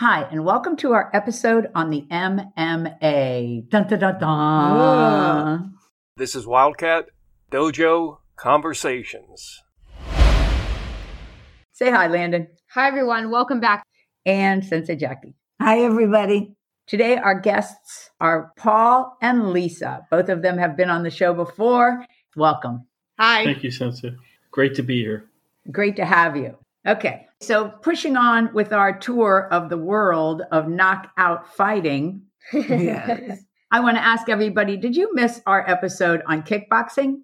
Hi, and welcome to our episode on the MMA. Dun, dun, dun, dun. Whoa. This is Wildcat Dojo Conversations. Say hi, Landon. Hi, everyone. Welcome back. And Sensei Jackie. Hi, everybody. Today, our guests are Paul and Lisa. Both of them have been on the show before. Welcome. Hi. Thank you, Sensei. Great to be here. Great to have you. Okay, so pushing on with our tour of the world of knockout fighting, yes. I want to ask everybody, did you miss our episode on kickboxing,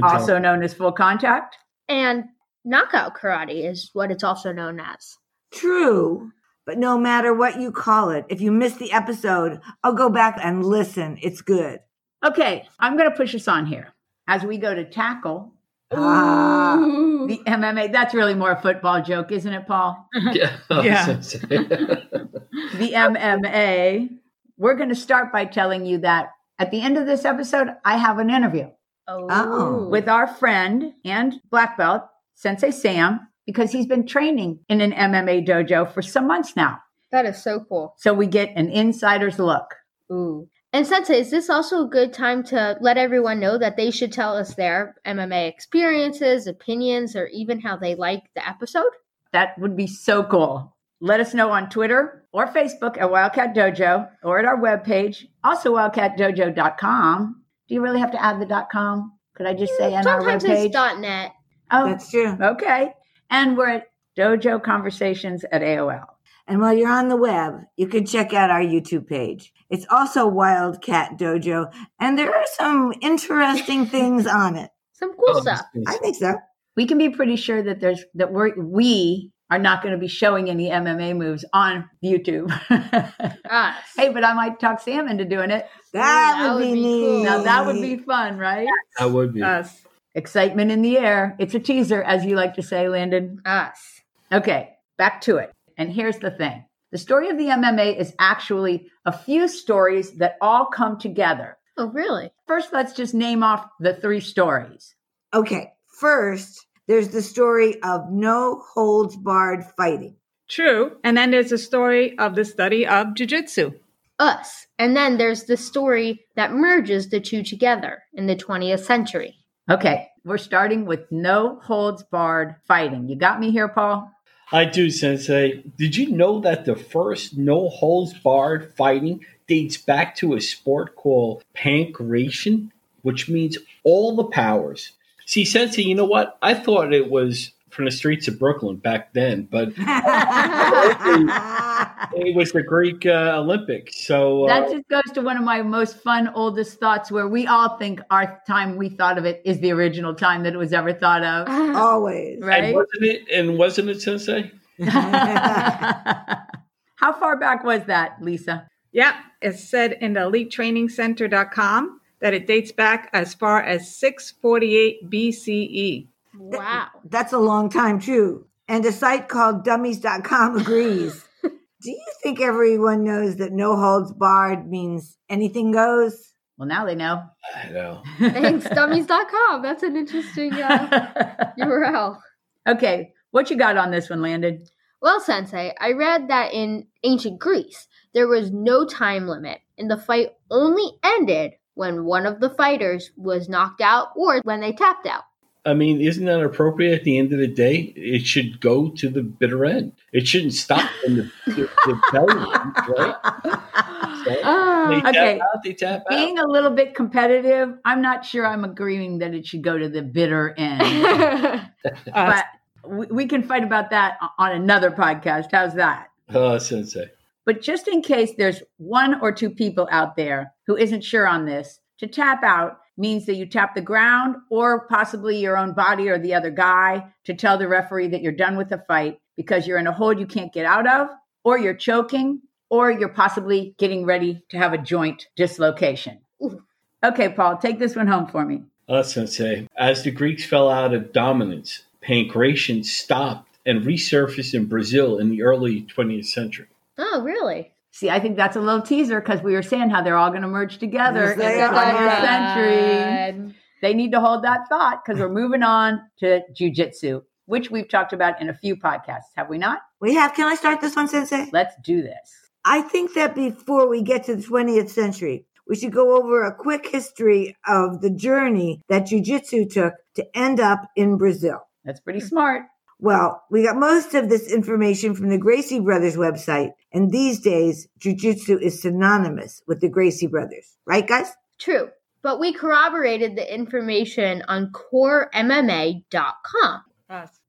also known as full contact? And knockout karate is what it's also known as. True, but no matter what you call it, if you missed the episode, I'll go back and listen. It's good. Okay, I'm going to push us on here as we go to tackle. The MMA, that's really more a football joke, isn't it, Paul? Yeah. The MMA. We're going to start by telling you that at the end of this episode, I have an interview with our friend and black belt, Sensei Sam, because he's been training in an MMA dojo for some months now. That is so cool. So we get an insider's look. Ooh. And Sensei, is this also a good time to let everyone know that they should tell us their MMA experiences, opinions, or even how they like the episode? That would be so cool. Let us know on Twitter or Facebook at Wildcat Dojo or at our webpage, also wildcatdojo.com. Do you really have to add the .com? Could I just say on our webpage? Sometimes it's .net. Oh, that's true. Okay. And we're at Dojo Conversations at AOL. And while you're on the web, you can check out our YouTube page. It's also Wildcat Dojo, and there are some interesting things on it. Some cool stuff. I think so. We can be pretty sure that we are not going to be showing any MMA moves on YouTube. Hey, but I might talk Sam into doing it. That would be neat. Cool. Now, that would be fun, right? That would be. Us. Excitement in the air. It's a teaser, as you like to say, Landon. Us. Okay, back to it. And here's the thing. The story of the MMA is actually a few stories that all come together. Oh, really? First, let's just name off the three stories. Okay. First, there's the story of no holds barred fighting. True. And then there's the story of the study of jiu-jitsu. Us. And then there's the story that merges the two together in the 20th century. Okay. We're starting with no holds barred fighting. You got me here, Paul? I do, Sensei. Did you know that the first no-holds-barred fighting dates back to a sport called pankration, which means all the powers? See, Sensei, you know what? I thought it was from the streets of Brooklyn back then, but it was the Greek Olympics. So that just goes to one of my most fun, oldest thoughts, where we all think our time we thought of it is the original time that it was ever thought of. Always, right? And wasn't it, Sensei? How far back was that, Lisa? Yeah, it's said in the EliteTrainingCenter.com that it dates back as far as 648 BCE. Wow. That's a long time, too. And a site called dummies.com agrees. Do you think everyone knows that no holds barred means anything goes? Well, now they know. I know. Thanks, dummies.com. That's an interesting URL. Okay. What you got on this one, Landon? Well, Sensei, I read that in ancient Greece, there was no time limit, and the fight only ended when one of the fighters was knocked out or when they tapped out. I mean, isn't that appropriate? At the end of the day, it should go to the bitter end. It shouldn't stop in the belly end, right? So they tap out. Being a little bit competitive, I'm not sure I'm agreeing that it should go to the bitter end. But we can fight about that on another podcast. How's that? Oh, Sensei. But just in case there's one or two people out there who isn't sure on this, to tap out means that you tap the ground or possibly your own body or the other guy to tell the referee that you're done with the fight because you're in a hold you can't get out of, or you're choking, or you're possibly getting ready to have a joint dislocation. Ooh. Okay, Paul, take this one home for me. Sensei, as the Greeks fell out of dominance, pankration stopped and resurfaced in Brazil in the early 20th century. Oh, really? See, I think that's a little teaser because we were saying how they're all going to merge together in the 20th century. They need to hold that thought because we're moving on to jiu-jitsu. which we've talked about in a few podcasts, have we not? We have. Can I start this one, Sensei? Let's do this. I think that before we get to the 20th century, we should go over a quick history of the journey that jiu-jitsu took to end up in Brazil. That's pretty smart. Well, we got most of this information from the Gracie Brothers website. And these days, jiu-jitsu is synonymous with the Gracie Brothers. Right, guys? True. But we corroborated the information on coreMMA.com. Yes.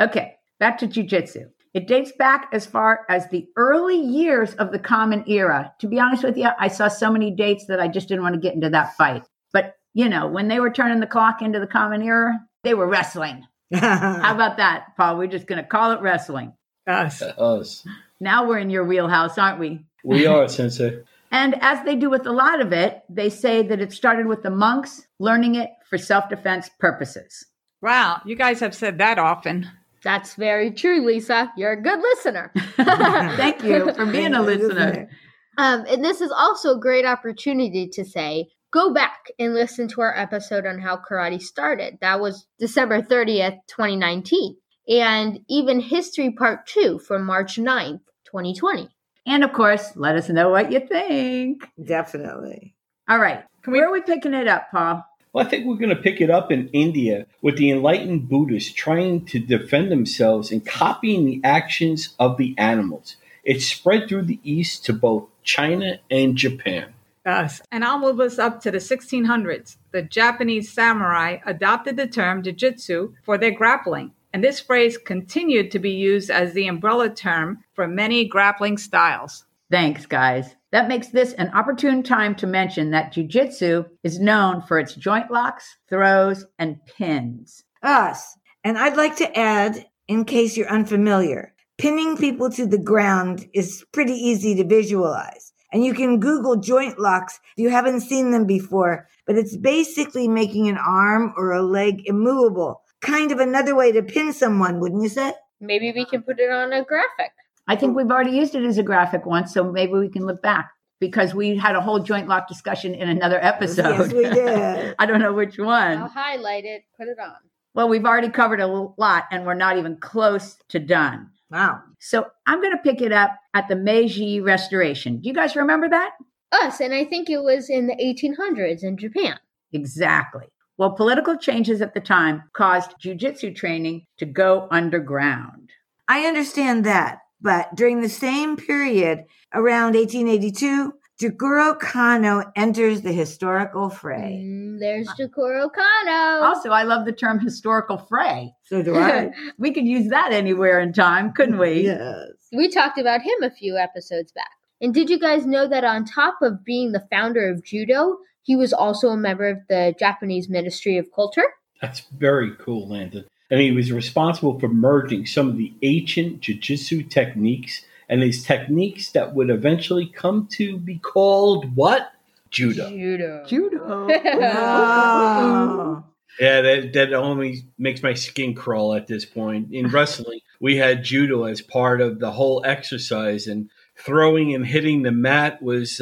Okay, back to jiu-jitsu. It dates back as far as the early years of the Common Era. To be honest with you, I saw so many dates that I just didn't want to get into that fight. But, you know, when they were turning the clock into the Common Era, they were wrestling. How about that, Paul? We're just going to call it wrestling. Us. Now we're in your wheelhouse, aren't we? We are, Sensei. And as they do with a lot of it, they say that it started with the monks learning it for self-defense purposes. Wow, you guys have said that often. That's very true, Lisa. You're a good listener. Thank you for being a listener. And this is also a great opportunity to say, go back and listen to our episode on how karate started. That was December 30th, 2019. And even History Part 2 from March 9th, 2020. And, of course, let us know what you think. Definitely. All right. Where are we picking it up, Paul? Well, I think we're going to pick it up in India with the enlightened Buddhists trying to defend themselves and copying the actions of the animals. It spread through the East to both China and Japan. And I'll move us up to the 1600s. The Japanese samurai adopted the term jiu-jitsu for their grappling. And this phrase continued to be used as the umbrella term for many grappling styles. Thanks, guys. That makes this an opportune time to mention that jiu-jitsu is known for its joint locks, throws, and pins. Us. And I'd like to add, in case you're unfamiliar, pinning people to the ground is pretty easy to visualize. And you can Google joint locks if you haven't seen them before, but it's basically making an arm or a leg immovable. Kind of another way to pin someone, wouldn't you say? Maybe we can put it on a graphic. I think we've already used it as a graphic once, so maybe we can look back because we had a whole joint lock discussion in another episode. Yes, we did. I don't know which one. I'll highlight it, put it on. Well, we've already covered a lot, and we're not even close to done. Wow. So I'm going to pick it up at the Meiji Restoration. Do you guys remember that? Us, and I think it was in the 1800s in Japan. Exactly. Well, political changes at the time caused jiu-jitsu training to go underground. I understand that, but during the same period, around 1882, Jigoro Kano enters the historical fray. There's Jigoro Kano. Also, I love the term historical fray. So do I. We could use that anywhere in time, couldn't we? Yes. We talked about him a few episodes back. And did you guys know that on top of being the founder of judo, he was also a member of the Japanese Ministry of Culture? That's very cool, Landon. And he was responsible for merging some of the ancient jiu-jitsu techniques and these techniques that would eventually come to be called what? Judo. Wow. Yeah, that only makes my skin crawl at this point. In wrestling, we had judo as part of the whole exercise, and throwing and hitting the mat was...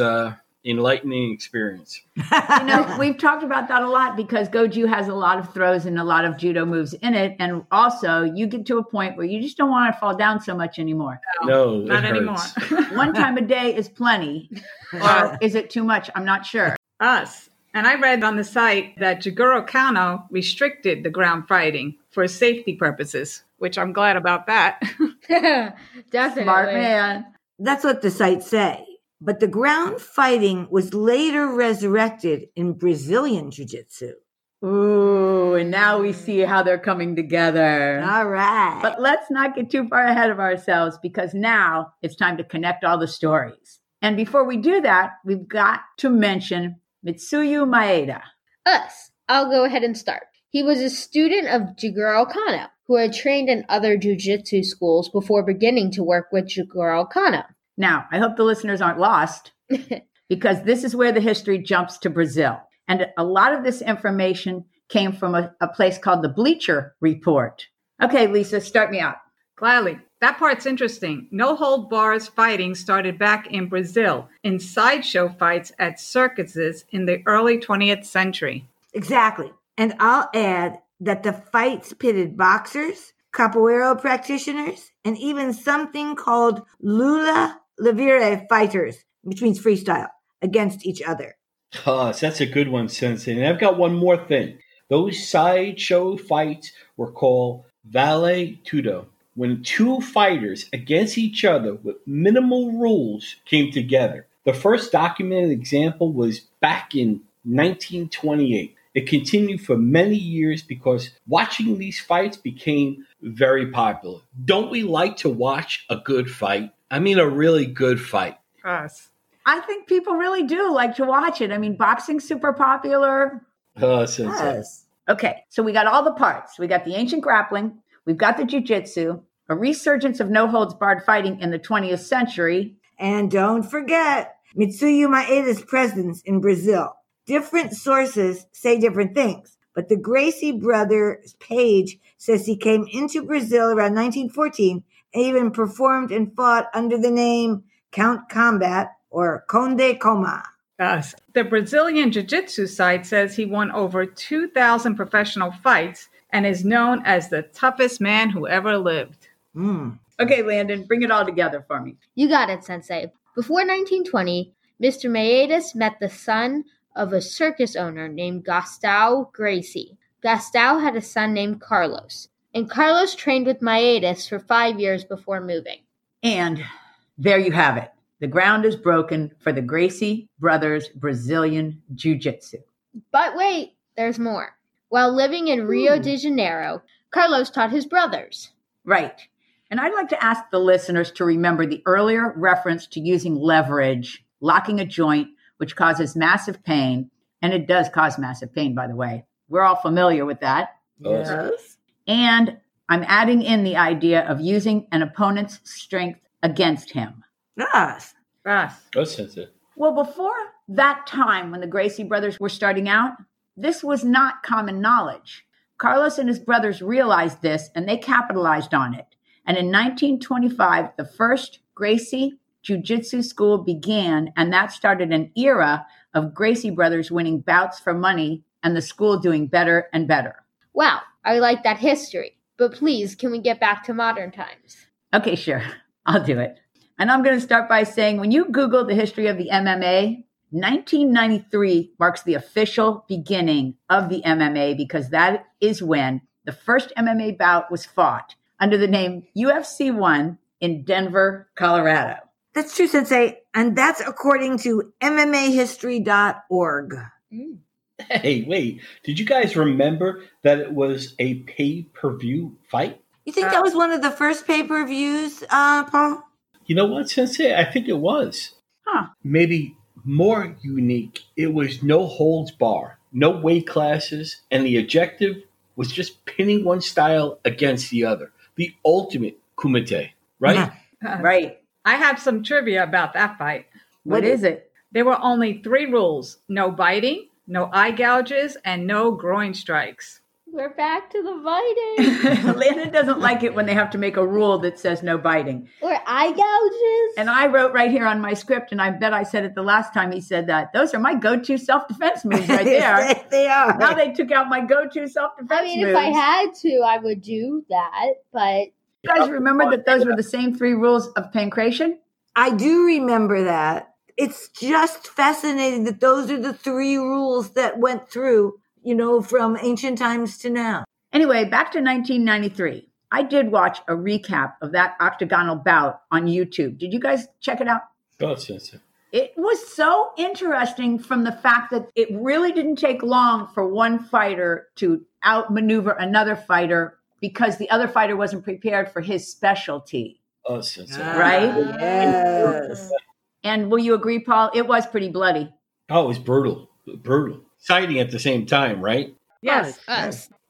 enlightening experience. You know, we've talked about that a lot because Goju has a lot of throws and a lot of judo moves in it. And also you get to a point where you just don't want to fall down so much anymore. No, not anymore. One time a day is plenty. Or is it too much? I'm not sure. Us. And I read on the site that Jigoro Kano restricted the ground fighting for safety purposes, which I'm glad about that. Definitely. Smart man. That's what the site say. But the ground fighting was later resurrected in Brazilian jiu-jitsu. Ooh, and now we see how they're coming together. All right. But let's not get too far ahead of ourselves because now it's time to connect all the stories. And before we do that, we've got to mention Mitsuyu Maeda. Us. I'll go ahead and start. He was a student of Jigoro Kano, who had trained in other jiu-jitsu schools before beginning to work with Jigoro Kano. Now, I hope the listeners aren't lost because this is where the history jumps to Brazil. And a lot of this information came from a place called the Bleacher Report. Okay, Lisa, start me out. Gladly. That part's interesting. No hold bars fighting started back in Brazil in sideshow fights at circuses in the early 20th century. Exactly. And I'll add that the fights pitted boxers, capoeira practitioners, and even something called Lula Levere fighters, which means freestyle, against each other. Oh, that's a good one, Sensei. And I've got one more thing. Those sideshow fights were called vale tudo, when two fighters against each other with minimal rules came together. The first documented example was back in 1928. It continued for many years because watching these fights became very popular. Don't we like to watch a good fight? I mean, a really good fight. Yes. I think people really do like to watch it. I mean, boxing's super popular. Oh, yes. Okay, so we got all the parts. We got the ancient grappling. We've got the jiu-jitsu, a resurgence of no-holds-barred fighting in the 20th century. And don't forget Mitsuyu Maeda's presence in Brazil. Different sources say different things, but the Gracie Brothers page says he came into Brazil around 1914 and even performed and fought under the name Count Combat or Conde Coma. The Brazilian Jiu-Jitsu site says he won over 2,000 professional fights and is known as the toughest man who ever lived. Mm. Okay, Landon, bring it all together for me. You got it, Sensei. Before 1920, Mr. Maedas met the son of a circus owner named Gastão Gracie. Gastão had a son named Carlos, and Carlos trained with Maedas for 5 years before moving. And there you have it. The ground is broken for the Gracie Brothers Brazilian Jiu-Jitsu. But wait, there's more. While living in Rio de Janeiro, Carlos taught his brothers. Right. And I'd like to ask the listeners to remember the earlier reference to using leverage, locking a joint, which causes massive pain. And it does cause massive pain, by the way. We're all familiar with that. Yes. And I'm adding in the idea of using an opponent's strength against him. Yes. Well, before that time when the Gracie brothers were starting out, this was not common knowledge. Carlos and his brothers realized this, and they capitalized on it. And in 1925, the first Gracie Jiu-Jitsu school began, and that started an era of Gracie brothers winning bouts for money and the school doing better and better. Wow, I like that history. But please, can we get back to modern times? Okay, sure. I'll do it. And I'm going to start by saying, when you Google the history of the MMA, 1993 marks the official beginning of the MMA because that is when the first MMA bout was fought under the name UFC 1 in Denver, Colorado. That's true, Sensei. And that's according to MMAhistory.org. Mm. Hey, wait. Did you guys remember that it was a pay-per-view fight? You think that was one of the first pay-per-views, Paul? You know what, Sensei? I think it was. Maybe more unique. It was no holds bar, no weight classes, and the objective was just pinning one style against the other. The ultimate kumite, right? Right. I have some trivia about that fight. What is it? There were only 3 rules. No biting, no eye gouges, and no groin strikes. We're back to the biting. Landon doesn't like it when they have to make a rule that says no biting. Or eye gouges. And I wrote right here on my script, and I bet I said it the last time he said that. Those are my go-to self-defense moves right there. They are. Now they took out my go-to self-defense moves. I mean, moves. If I had to, I would do that, but... You guys remember that those were the same 3 rules of pankration? I do remember that. It's just fascinating that those are the 3 rules that went through, you know, from ancient times to now. Anyway, back to 1993. I did watch a recap of that octagonal bout on YouTube. Did you guys check it out? It was so interesting from the fact that it really didn't take long for one fighter to outmaneuver another fighter because the other fighter wasn't prepared for his specialty. Right? Yes. And will you agree, Paul? It was pretty bloody. Oh, it was brutal. Brutal. Exciting at the same time, right? Yes.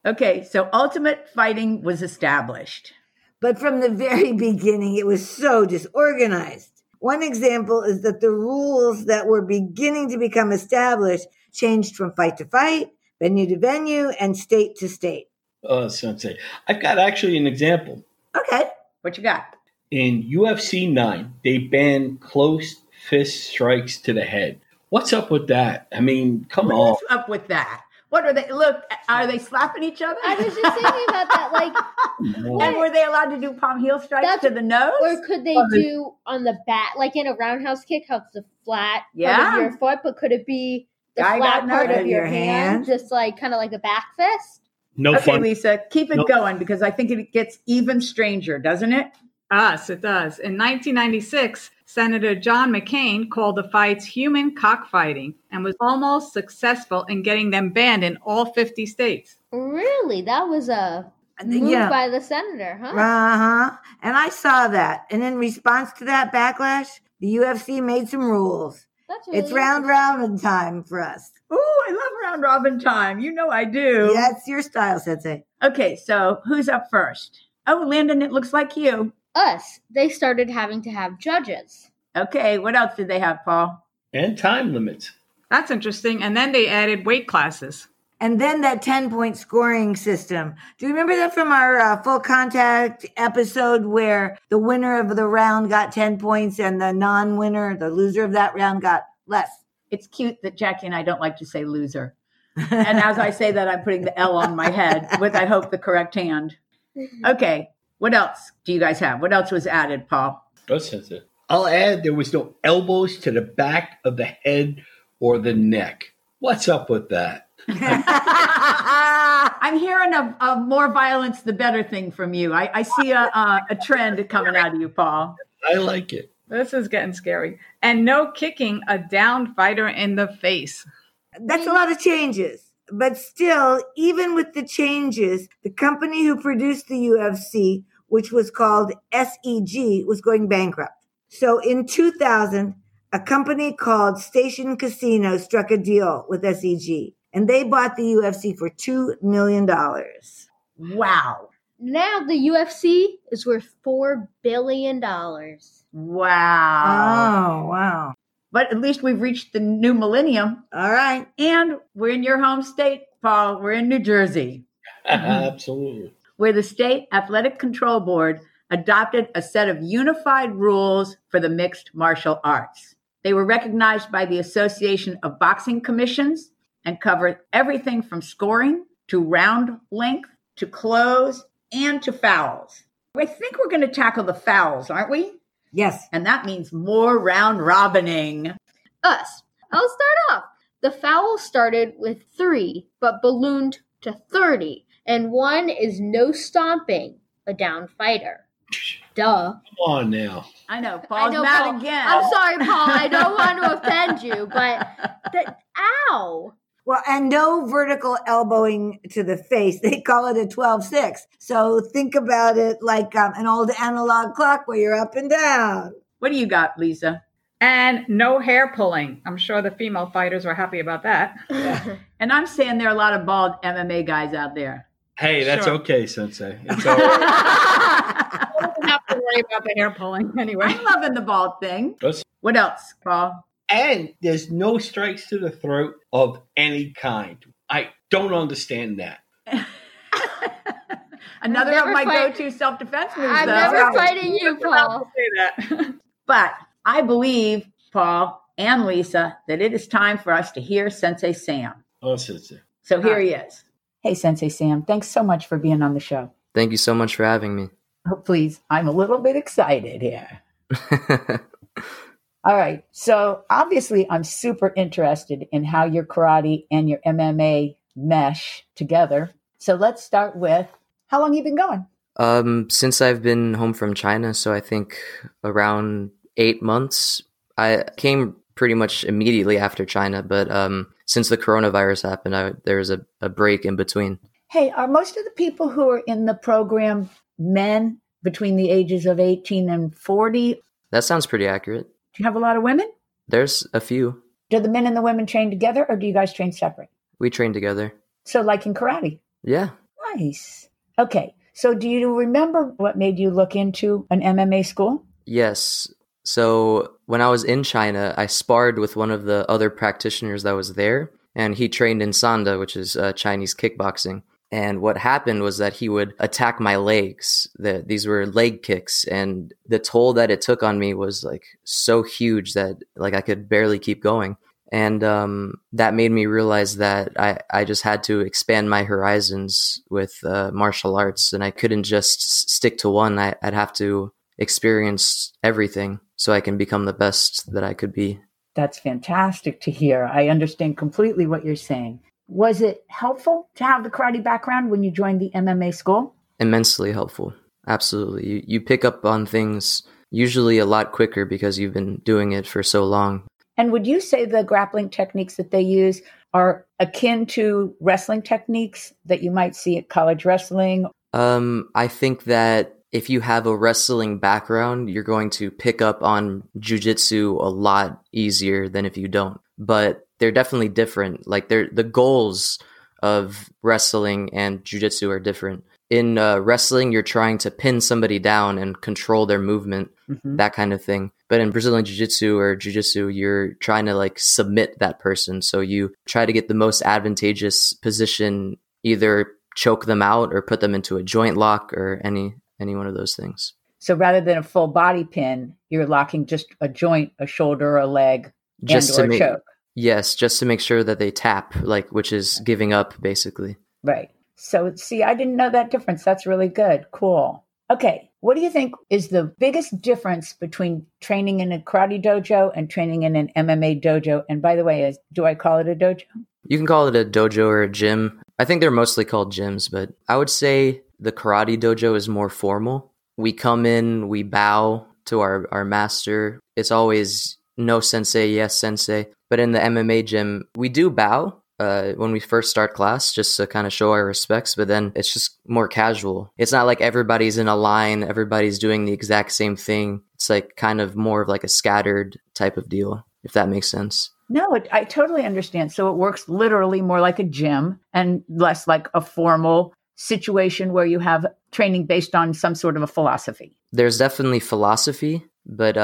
Okay, so ultimate fighting was established. But from the very beginning, it was so disorganized. One example is that the rules that were beginning to become established changed from fight to fight, venue to venue, and state to state. Oh, Sensei. I've got actually an example. Okay, what you got? In UFC 9, they banned close fist strikes to the head. What's up with that? I mean, come on. What's up with that? What are they? Look, are they slapping each other? I was just thinking about that. Like, and were they allowed to do palm heel strikes to the nose? Or could they do on the back, like in a roundhouse kick, how it's the flat part of your foot, but could it be the flat part of your hand? Just like kind of like a back fist? No okay, fun. Lisa, keep it going because I think it gets even stranger, doesn't it? Yes, it does. In 1996, Senator John McCain called the fights human cockfighting and was almost successful in getting them banned in all 50 states. Really? That was a move by the senator, huh? Uh-huh. And I saw that. And in response to that backlash, the UFC made some rules. That's really it's round-robin time for us. Ooh, I love round-robin time. You know I do. Yeah, it's your style, Sensei. Okay, so who's up first? Oh, Landon, it looks like you. Us. They started having to have judges. Okay, what else did they have, Paul? And time limits. That's interesting. And then they added weight classes. And then that 10-point scoring system. Do you remember that from our full contact episode where the winner of the round got 10 points and the non-winner, the loser of that round, got less? It's cute that Jackie and I don't like to say loser. And as I say that, I'm putting the L on my head with, I hope, the correct hand. Okay. What else do you guys have? What else was added, Paul? I'll add there was no elbows to the back of the head or the neck. What's up with that? I'm hearing a more violence, the better thing from you. I see a trend coming out of you, Paul. I like it. This is getting scary. And no kicking a downed fighter in the face. That's a lot of changes. But still, even with the changes, the company who produced the UFC, which was called SEG, was going bankrupt. So in 2000, a company called Station Casino struck a deal with SEG, and they bought the UFC for $2 million. Wow. Now the UFC is worth $4 billion. Wow. Oh, wow. But at least we've reached the new millennium. All right. And we're in your home state, Paul. We're in New Jersey. Absolutely. Where the State Athletic Control Board adopted a set of unified rules for the mixed martial arts. They were recognized by the Association of Boxing Commissions and cover everything from scoring to round length to close and to fouls. I think we're going to tackle the fouls, aren't we? Yes. And that means more round robining. Us. I'll start off. The foul started with 3, but ballooned to 30. And one is no stomping a down fighter. Duh. Come on now. I know. Paul's mad again. I'm sorry, Paul. I don't want to offend you, but ow. Well, and no vertical elbowing to the face. They call it a 12-6. So think about it like an old analog clock where you're up and down. What do you got, Lisa? And no hair pulling. I'm sure the female fighters were happy about that. Yeah. And I'm saying there are a lot of bald MMA guys out there. Hey, that's okay, Sensei. It's all right. I don't have to worry about the hair pulling anyway. I'm loving the bald thing. What else, Paul? And there's no strikes to the throat of any kind. I don't understand that. Another of my go-to self-defense moves, though. I'm never fighting you, Paul. But I believe, Paul and Lisa, that it is time for us to hear Sensei Sam. Oh, Sensei. So here he is. Hey, Sensei Sam. Thanks so much for being on the show. Thank you so much for having me. Oh, please. I'm a little bit excited here. All right. So obviously I'm super interested in how your karate and your MMA mesh together. So let's start with how long you've been going? Since I've been home from China. So I think around 8 months. I came pretty much immediately after China. But since the coronavirus happened, there was a break in between. Hey, are most of the people who are in the program men between the ages of 18 and 40? That sounds pretty accurate. Do you have a lot of women? There's a few. Do the men and the women train together or do you guys train separate? We train together. So like in karate? Yeah. Nice. Okay. So do you remember what made you look into an MMA school? Yes. So when I was in China, I sparred with one of the other practitioners that was there, and he trained in Sanda, which is Chinese kickboxing. And what happened was that he would attack my legs. These were leg kicks. And the toll that it took on me was like so huge that like I could barely keep going. And that made me realize that I just had to expand my horizons with martial arts, and I couldn't just stick to one. I'd have to experience everything so I can become the best that I could be. That's fantastic to hear. I understand completely what you're saying. Was it helpful to have the karate background when you joined the MMA school? Immensely helpful. Absolutely. You pick up on things usually a lot quicker because you've been doing it for so long. And would you say the grappling techniques that they use are akin to wrestling techniques that you might see at college wrestling? I think that if you have a wrestling background, you're going to pick up on jiu-jitsu a lot easier than if you don't. But they're definitely different. Like the goals of wrestling and jiu-jitsu are different. In wrestling, you're trying to pin somebody down and control their movement, that kind of thing. But in Brazilian Jiu-Jitsu or Jiu-Jitsu, you're trying to like submit that person. So you try to get the most advantageous position, either choke them out or put them into a joint lock or any one of those things. So rather than a full body pin, you're locking just a joint, a shoulder, a leg, just and or a choke. Yes, just to make sure that they tap, like which is giving up basically. Right. So see, I didn't know that difference. That's really good. Cool. Okay. What do you think is the biggest difference between training in a karate dojo and training in an MMA dojo? And by the way, do I call it a dojo? You can call it a dojo or a gym. I think they're mostly called gyms, but I would say the karate dojo is more formal. We come in, we bow to our master. It's always no sensei, yes sensei. But in the MMA gym, we do bow when we first start class, just to kind of show our respects, but then it's just more casual. It's not like everybody's in a line, everybody's doing the exact same thing. It's like kind of more of like a scattered type of deal, if that makes sense. No, I totally understand. So it works literally more like a gym and less like a formal situation where you have training based on some sort of a philosophy. There's definitely philosophy, but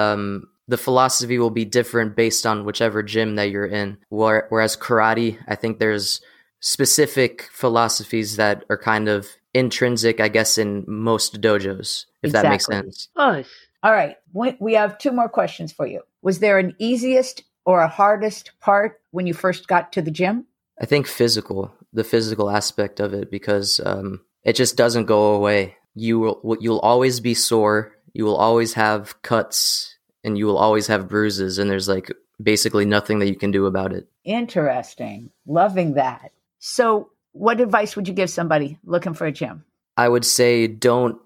the philosophy will be different based on whichever gym that you're in. Whereas karate, I think there's specific philosophies that are kind of intrinsic, I guess, in most dojos, if that makes sense. Gosh. All right. We have two more questions for you. Was there an easiest or a hardest part when you first got to the gym? I think the physical aspect of it, because it just doesn't go away. You'll always be sore. You will always have cuts. And you will always have bruises, and there's like basically nothing that you can do about it. Interesting. Loving that. So what advice would you give somebody looking for a gym? I would say don't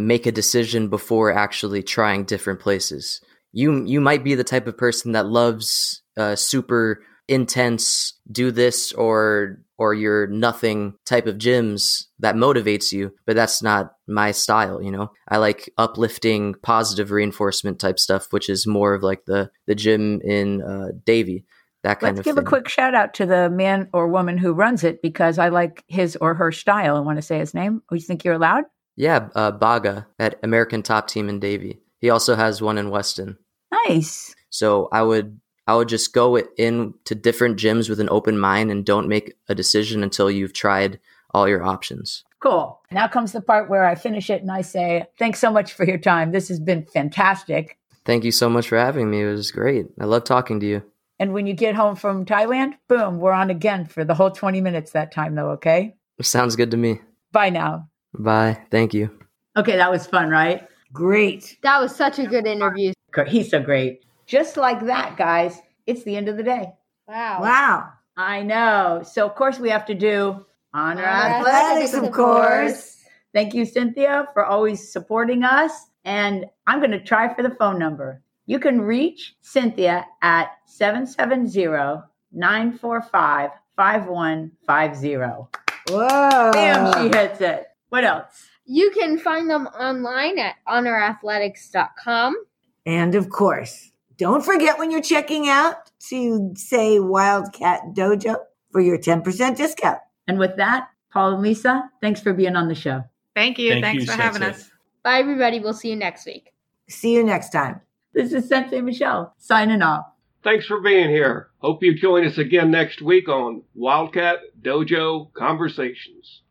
make a decision before actually trying different places. You might be the type of person that loves super intense, do this or you're nothing type of gyms that motivates you, but that's not my style, you know? I like uplifting, positive reinforcement type stuff, which is more of like the gym in Davie, that kind of thing. Let's give a quick shout out to the man or woman who runs it, because I like his or her style. I want to say his name. Oh, you think you're allowed? Yeah, Baga at American Top Team in Davie. He also has one in Weston. Nice. So I would just go in to different gyms with an open mind and don't make a decision until you've tried all your options. Cool. Now comes the part where I finish it and I say, thanks so much for your time. This has been fantastic. Thank you so much for having me. It was great. I love talking to you. And when you get home from Thailand, boom, we're on again for the whole 20 minutes that time though, okay? Sounds good to me. Bye now. Bye. Thank you. Okay, that was fun, right? Great. That was such a good interview. He's so great. Just like that, guys, it's the end of the day. Wow. Wow. I know. So, of course, we have to do Honor Athletics, of course. Thank you, Cynthia, for always supporting us. And I'm going to try for the phone number. You can reach Cynthia at 770-945-5150. Whoa. Damn, she hits it. What else? You can find them online at honorathletics.com. And, of course, don't forget when you're checking out to say Wildcat Dojo for your 10% discount. And with that, Paul and Lisa, thanks for being on the show. Thank you. Thanks for having us. Bye, everybody. We'll see you next week. See you next time. This is Sensei Michelle signing off. Thanks for being here. Hope you join us again next week on Wildcat Dojo Conversations.